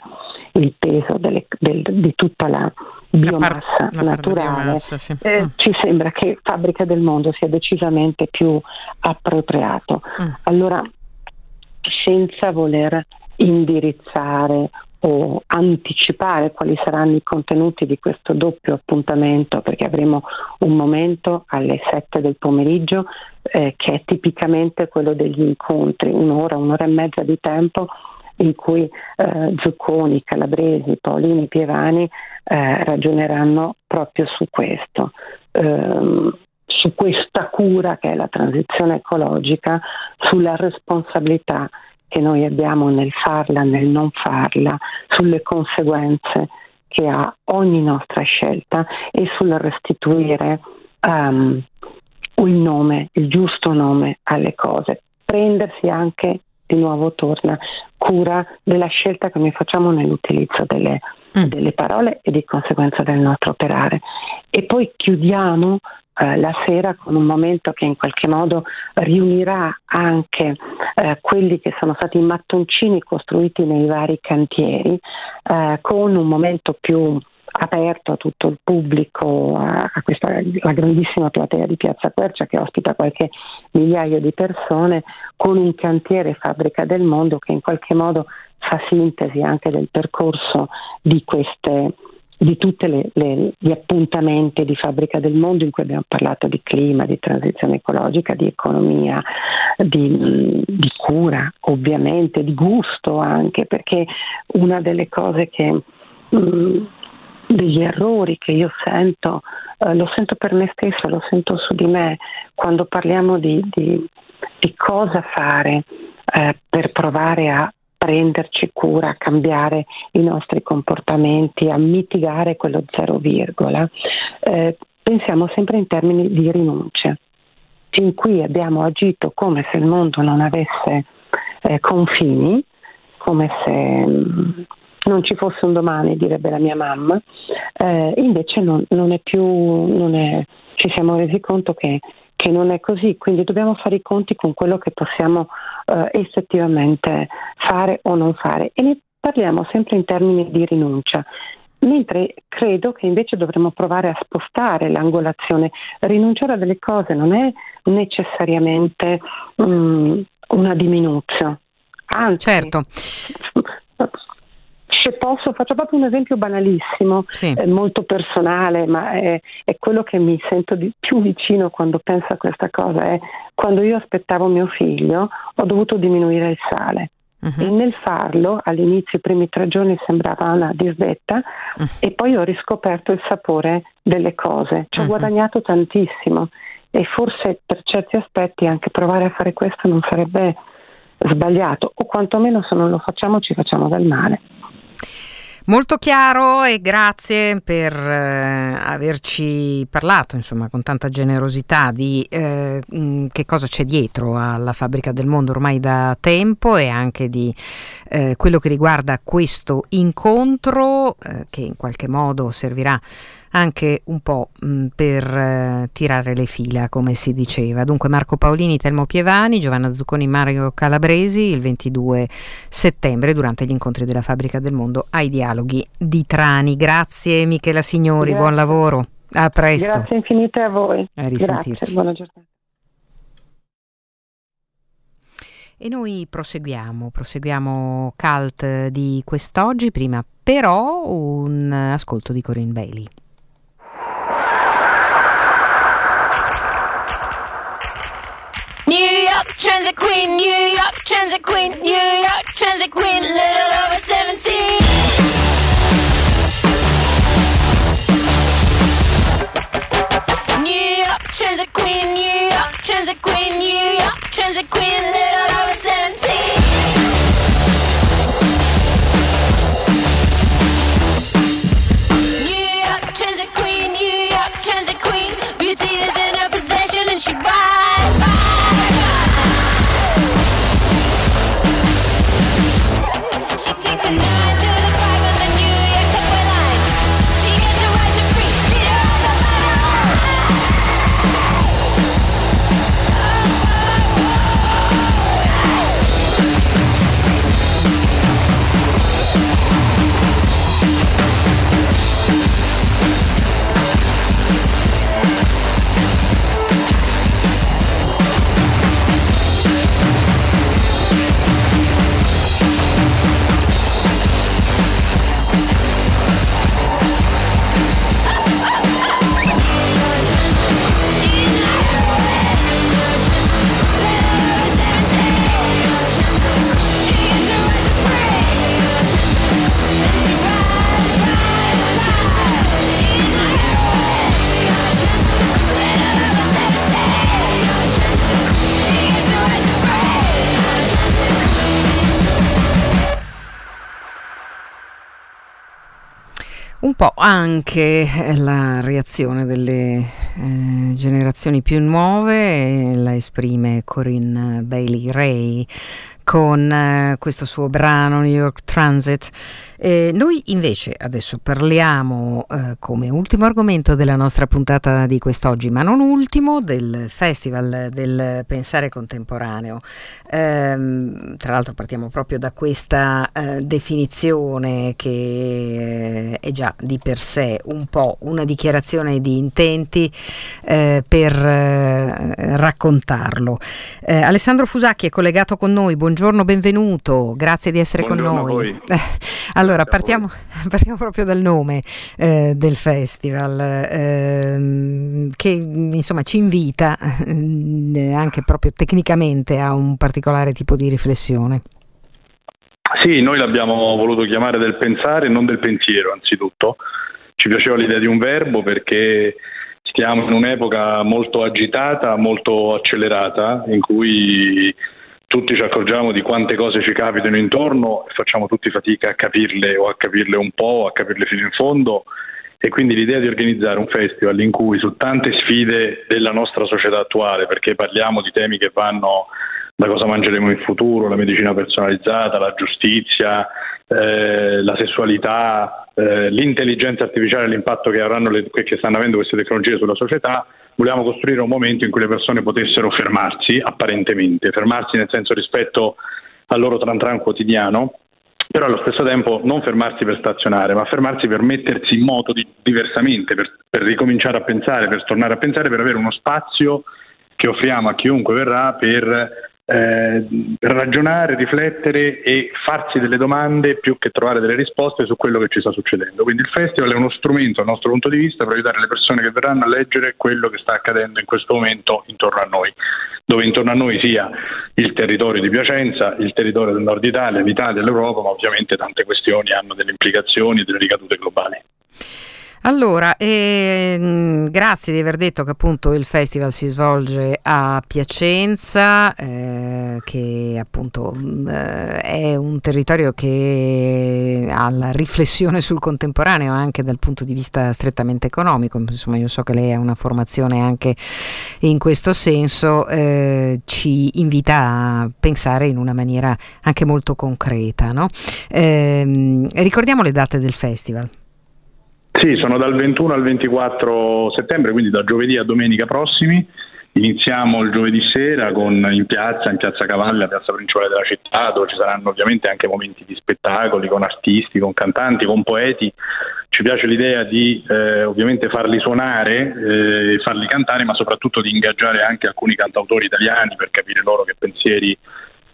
il peso delle, del, di tutta la biomassa la par- la naturale, biomassa, sì. eh, mm. ci sembra che fabbrica del mondo sia decisamente più appropriato. Mm. Allora, senza voler indirizzare o anticipare quali saranno i contenuti di questo doppio appuntamento, perché avremo un momento alle sette del pomeriggio eh, che è tipicamente quello degli incontri, un'ora, un'ora e mezza di tempo in cui eh, Zucconi, Calabresi, Paolini, Pievani eh, ragioneranno proprio su questo, eh, su questa cura che è la transizione ecologica, sulla responsabilità che noi abbiamo nel farla, nel non farla, sulle conseguenze che ha ogni nostra scelta e sul restituire um, il nome, il giusto nome alle cose. Prendersi anche, di nuovo torna, cura della scelta che noi facciamo nell'utilizzo delle, mm. delle parole e di conseguenza del nostro operare. E poi chiudiamo la sera con un momento che in qualche modo riunirà anche eh, quelli che sono stati i mattoncini costruiti nei vari cantieri, eh, con un momento più aperto a tutto il pubblico, a, a questa la grandissima platea di Piazza Quercia che ospita qualche migliaio di persone, con un cantiere Fabbrica del Mondo che in qualche modo fa sintesi anche del percorso di queste di tutti gli appuntamenti di Fabbrica del Mondo, in cui abbiamo parlato di clima, di transizione ecologica, di economia, di, di cura, ovviamente, di gusto anche, perché una delle cose che, mh, degli errori che io sento, eh, lo sento per me stessa, lo sento su di me, quando parliamo di, di, di cosa fare eh, per provare a prenderci cura, a cambiare i nostri comportamenti, a mitigare quello zero virgola, eh, pensiamo sempre in termini di rinunce. Fin qui abbiamo agito come se il mondo non avesse eh, confini, come se mh, non ci fosse un domani, direbbe la mia mamma, eh, invece non, non è più, non è, ci siamo resi conto che che non è così, quindi dobbiamo fare i conti con quello che possiamo eh, effettivamente fare o non fare, e ne parliamo sempre in termini di rinuncia, mentre credo che invece dovremmo provare a spostare l'angolazione. Rinunciare a delle cose non è necessariamente um, una diminuzione, anzi… Certo. Se posso, faccio proprio un esempio banalissimo, sì. eh, molto personale, ma è, è quello che mi sento di più vicino quando penso a questa cosa. È quando io aspettavo mio figlio, ho dovuto diminuire il sale. Uh-huh. E nel farlo, all'inizio, i primi tre giorni sembrava una disdetta, uh-huh. e poi ho riscoperto il sapore delle cose. Ci ho uh-huh. guadagnato tantissimo, e forse per certi aspetti anche provare a fare questo non sarebbe sbagliato, o quantomeno se non lo facciamo ci facciamo del male. Molto chiaro, e grazie per eh, averci parlato, insomma, con tanta generosità di eh, che cosa c'è dietro alla Fabbrica del Mondo ormai da tempo, e anche di eh, quello che riguarda questo incontro eh, che in qualche modo servirà anche un po' mh, per eh, tirare le fila, come si diceva. Dunque Marco Paolini, Telmo Pievani, Giovanna Zucconi, Mario Calabresi, il ventidue settembre durante gli incontri della Fabbrica del Mondo ai Dialoghi di Trani. Grazie Michela Signori, grazie. Buon lavoro, a presto. Grazie infinite a voi. A risentirci. Grazie, buona giornata. E noi proseguiamo, proseguiamo Cult di quest'oggi, prima però un ascolto di Corinne Bailey. New York Transit Queen, New York Transit Queen, New York Transit Queen, little over seventeen. New York Transit Queen, New York Transit Queen, New York Transit Queen, little over seventeen. New York Transit Queen, New York Transit Queen, beauty is in her possession and she rides, rides, rides. She takes a night to the five of the New York subway line. She gets a ride for free, beat her on the line. Un po' anche la reazione delle eh, generazioni più nuove la esprime Corinne Bailey Ray con eh, questo suo brano New York Transit. Eh, noi invece adesso parliamo eh, come ultimo argomento della nostra puntata di quest'oggi, ma non ultimo, del Festival del Pensare Contemporaneo. Eh, tra l'altro partiamo proprio da questa eh, definizione che eh, è già di per sé un po' una dichiarazione di intenti eh, per eh, raccontarlo. Eh, Alessandro Fusacchia è collegato con noi. Buongiorno. Buongiorno, benvenuto, grazie di essere Buongiorno con noi. A voi. Allora, partiamo, partiamo proprio dal nome eh, del festival, eh, che insomma ci invita eh, anche proprio tecnicamente a un particolare tipo di riflessione. Sì, noi l'abbiamo voluto chiamare del pensare, non del pensiero, anzitutto. Ci piaceva l'idea di un verbo perché stiamo in un'epoca molto agitata, molto accelerata, in cui tutti ci accorgiamo di quante cose ci capitano intorno e facciamo tutti fatica a capirle, o a capirle un po', a capirle fino in fondo, e quindi l'idea di organizzare un festival in cui su tante sfide della nostra società attuale, perché parliamo di temi che vanno da cosa mangeremo in futuro, la medicina personalizzata, la giustizia, eh, la sessualità, eh, l'intelligenza artificiale e l'impatto che avranno le, che stanno avendo queste tecnologie sulla società, volevamo costruire un momento in cui le persone potessero fermarsi, apparentemente, fermarsi nel senso rispetto al loro tran tran quotidiano, però allo stesso tempo non fermarsi per stazionare, ma fermarsi per mettersi in moto di, diversamente, per, per ricominciare a pensare, per tornare a pensare, per avere uno spazio che offriamo a chiunque verrà per, eh, per ragionare, riflettere e farsi delle domande più che trovare delle risposte su quello che ci sta succedendo. Quindi il festival è uno strumento, dal nostro punto di vista, per aiutare le persone che verranno a leggere quello che sta accadendo in questo momento intorno a noi, dove intorno a noi sia il territorio di Piacenza, il territorio del Nord Italia, l'Italia, l'Europa, ma ovviamente tante questioni hanno delle implicazioni, delle ricadute globali. Allora, eh, grazie di aver detto che appunto il festival si svolge a Piacenza, eh, eh, che appunto eh, è un territorio che ha la riflessione sul contemporaneo anche dal punto di vista strettamente economico. Insomma, io so che lei ha una formazione anche in questo senso, eh, ci invita a pensare in una maniera anche molto concreta, no? Eh, ricordiamo le date del festival. Sì, sono dal ventuno al ventiquattro settembre, quindi da giovedì a domenica prossimi. Iniziamo il giovedì sera con in piazza, in piazza Cavalla, piazza principale della città, dove ci saranno ovviamente anche momenti di spettacoli con artisti, con cantanti, con poeti. Ci piace l'idea di eh, ovviamente farli suonare, eh, farli cantare, ma soprattutto di ingaggiare anche alcuni cantautori italiani per capire loro che pensieri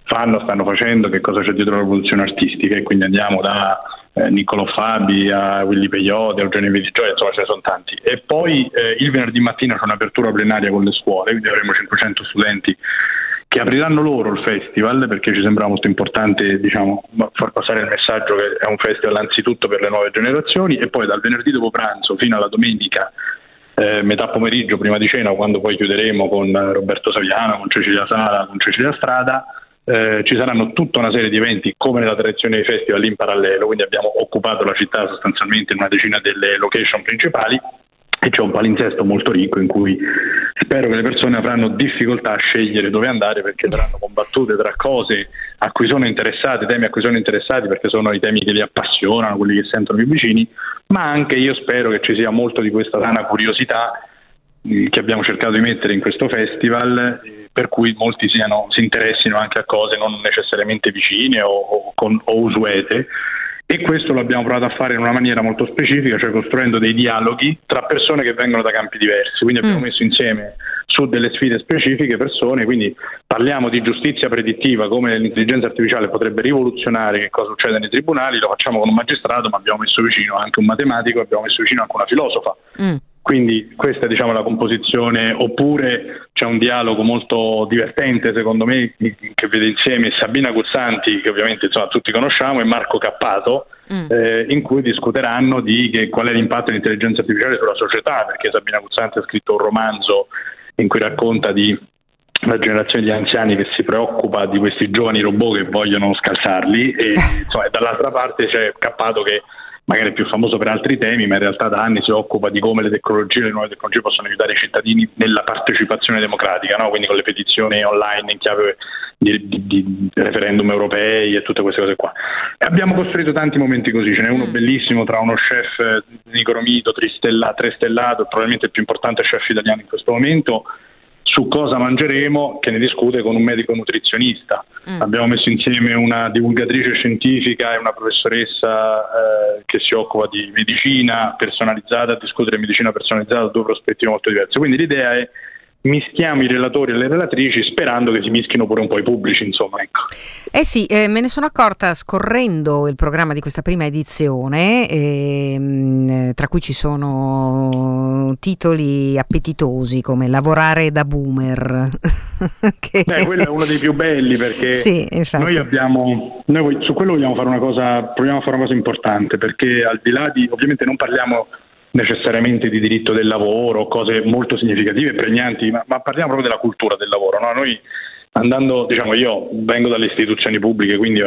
fanno, stanno facendo, che cosa c'è dietro la produzione artistica, e quindi andiamo da eh, Niccolò Fabi a Willy Peyote, a Eugenio Villigioia, insomma ce ne sono tanti. E poi eh, il venerdì mattina c'è un'apertura plenaria con le scuole, quindi avremo cinquecento studenti che apriranno loro il festival, perché ci sembrava molto importante, diciamo, far passare il messaggio che è un festival anzitutto per le nuove generazioni. E poi dal venerdì dopo pranzo fino alla domenica Eh, metà pomeriggio, prima di cena, quando poi chiuderemo con Roberto Saviano, con Cecilia Sala, con Cecilia Strada, eh, ci saranno tutta una serie di eventi come nella tradizione dei festival in parallelo, quindi abbiamo occupato la città sostanzialmente in una decina delle location principali e c'è un palinsesto molto ricco in cui spero che le persone avranno difficoltà a scegliere dove andare, perché saranno combattute tra cose a cui sono interessati, temi a cui sono interessati perché sono i temi che li appassionano, quelli che sentono più vicini, ma anche io spero che ci sia molto di questa sana curiosità eh, che abbiamo cercato di mettere in questo festival, eh, per cui molti siano, si interessino anche a cose non necessariamente vicine o, o, con, o usuete, e questo lo abbiamo provato a fare in una maniera molto specifica, cioè costruendo dei dialoghi tra persone che vengono da campi diversi, quindi abbiamo mm. messo insieme su delle sfide specifiche persone, quindi parliamo di giustizia predittiva, come l'intelligenza artificiale potrebbe rivoluzionare che cosa succede nei tribunali, lo facciamo con un magistrato, ma abbiamo messo vicino anche un matematico, abbiamo messo vicino anche una filosofa. Mm. Quindi questa è, diciamo, la composizione. Oppure c'è un dialogo molto divertente, secondo me, che vede insieme Sabina Guzzanti, che ovviamente insomma tutti conosciamo, e Marco Cappato, mm. eh, in cui discuteranno di che, qual è l'impatto dell'intelligenza artificiale sulla società, perché Sabina Guzzanti ha scritto un romanzo in cui racconta di la generazione di anziani che si preoccupa di questi giovani robot che vogliono scalzarli, e insomma, dall'altra parte c'è Cappato che magari è più famoso per altri temi, ma in realtà da anni si occupa di come le tecnologie, le nuove tecnologie possono aiutare i cittadini nella partecipazione democratica, no? Quindi con le petizioni online in chiave di, di, di referendum europei e tutte queste cose qua. E abbiamo costruito tanti momenti così, ce n'è uno bellissimo tra uno chef Nicoromito, Tristella, Trestellato, probabilmente il più importante chef italiano in questo momento, su cosa mangeremo, che ne discute con un medico nutrizionista. Mm. Abbiamo messo insieme una divulgatrice scientifica e una professoressa eh, che si occupa di medicina personalizzata, a discutere medicina personalizzata da due prospettive molto diverse. Quindi l'idea è mischiamo i relatori e le relatrici, sperando che si mischino pure un po' i pubblici, insomma, ecco. Eh sì, eh, me ne sono accorta scorrendo il programma di questa prima edizione, ehm, tra cui ci sono titoli appetitosi come Lavorare da boomer. Che... Beh, quello è uno dei più belli, perché sì, noi abbiamo noi su quello vogliamo fare una cosa, proviamo a fare una cosa importante, perché al di là di, ovviamente non parliamo necessariamente di diritto del lavoro, cose molto significative e pregnanti, ma, ma parliamo proprio della cultura del lavoro, no? Noi andando, diciamo, io vengo dalle istituzioni pubbliche, quindi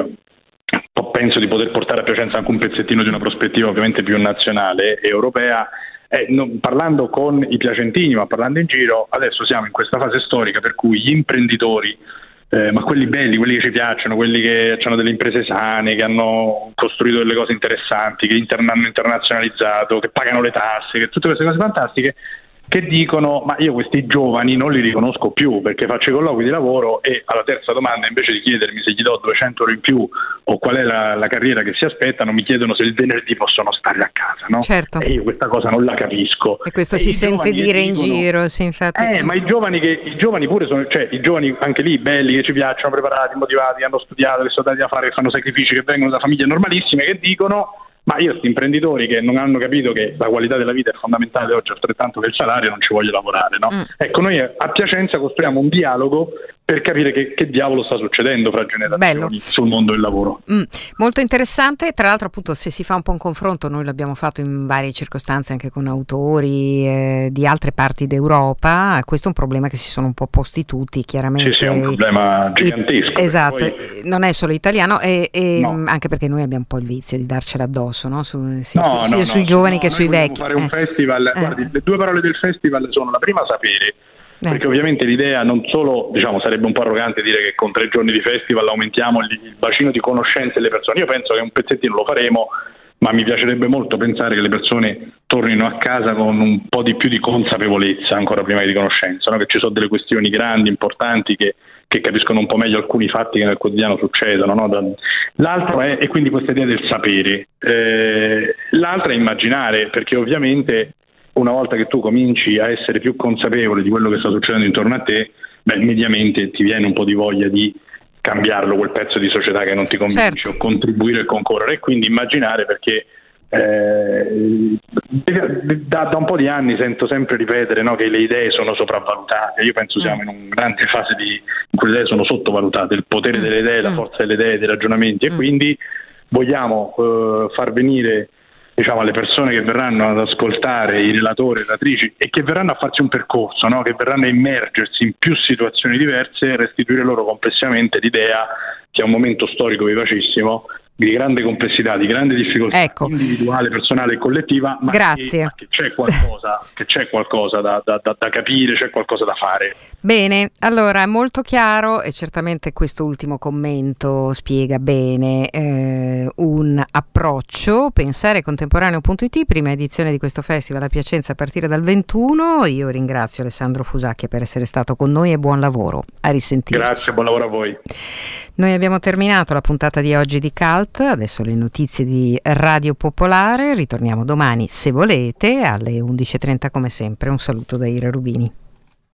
penso di poter portare a Piacenza anche un pezzettino di una prospettiva ovviamente più nazionale e europea, eh, non, parlando con i piacentini, ma parlando in giro, adesso siamo in questa fase storica per cui gli imprenditori, Eh, ma quelli belli, quelli che ci piacciono, quelli che hanno delle imprese sane, che hanno costruito delle cose interessanti, che interna- hanno internazionalizzato, che pagano le tasse, che tutte queste cose fantastiche, che dicono ma io questi giovani non li riconosco più, perché faccio i colloqui di lavoro e alla terza domanda, invece di chiedermi se gli do duecento euro in più o qual è la, la carriera che si aspettano, mi chiedono se il venerdì possono stare a casa, no? Certo. E io questa cosa non la capisco, e questo e si sente dire dicono, in giro sì, infatti. Eh, ma i giovani che i giovani pure sono, cioè i giovani anche lì belli, che ci piacciono, preparati, motivati, hanno studiato, che sono andati a fare, che fanno sacrifici, che vengono da famiglie normalissime, che dicono ma io questi imprenditori che non hanno capito che la qualità della vita è fondamentale oggi altrettanto che il salario, non ci voglio lavorare, no? Mm. Ecco, noi a Piacenza costruiamo un dialogo per capire che, che diavolo sta succedendo fra generazioni. Bello. Sul mondo del lavoro. Mm, molto interessante, tra l'altro appunto se si fa un po' un confronto, noi l'abbiamo fatto in varie circostanze anche con autori eh, di altre parti d'Europa, questo è un problema che si sono un po' posti tutti, chiaramente. Sì, sì, è un problema gigantesco. I, esatto, poi... non è solo italiano e, e no. Anche perché noi abbiamo un po' il vizio di darcela addosso, no? Su, sia no, su, no, sia no, sui no, giovani no, che sui vecchi. Fare eh. un festival, eh. guardi, le due parole del festival sono la prima sapere. Eh. Perché ovviamente l'idea non solo, diciamo, sarebbe un po' arrogante dire che con tre giorni di festival aumentiamo il bacino di conoscenze delle persone. Io penso che un pezzettino lo faremo, ma mi piacerebbe molto pensare che le persone tornino a casa con un po' di più di consapevolezza ancora prima che di conoscenza, no? Che ci sono delle questioni grandi, importanti, che, che capiscono un po' meglio alcuni fatti che nel quotidiano succedono, no? L'altro è, e quindi questa idea del sapere, eh, l'altra è immaginare, perché ovviamente una volta che tu cominci a essere più consapevole di quello che sta succedendo intorno a te, beh, mediamente ti viene un po' di voglia di cambiarlo quel pezzo di società che non ti convince, certo, o contribuire e concorrere, e quindi immaginare, perché eh, da, da un po' di anni sento sempre ripetere, no, che le idee sono sopravvalutate. Io penso siamo mm. in una grande fase di, in cui le idee sono sottovalutate, il potere mm. delle idee, mm. la forza delle idee, dei ragionamenti, mm. e quindi vogliamo eh, far venire, diciamo, alle persone che verranno ad ascoltare i relatori, relatrici, e che verranno a farsi un percorso, no? Che verranno a immergersi in più situazioni diverse e restituire loro complessivamente l'idea che è un momento storico vivacissimo, di grande complessità, di grande difficoltà, ecco, individuale, personale e collettiva, ma grazie. Che, ma che c'è qualcosa, che c'è qualcosa da, da, da, da capire, c'è qualcosa da fare. Bene, allora è molto chiaro, e certamente questo ultimo commento spiega bene eh, un approccio. pensare contemporaneo punto it, prima edizione di questo festival a Piacenza a partire dal ventuno. Io ringrazio Alessandro Fusacchia per essere stato con noi e buon lavoro, a risentirci. Grazie, buon lavoro a voi. Noi abbiamo terminato la puntata di oggi di Cult. Adesso le notizie di Radio Popolare, ritorniamo domani se volete alle undici e trenta come sempre. Un saluto da Ira Rubini.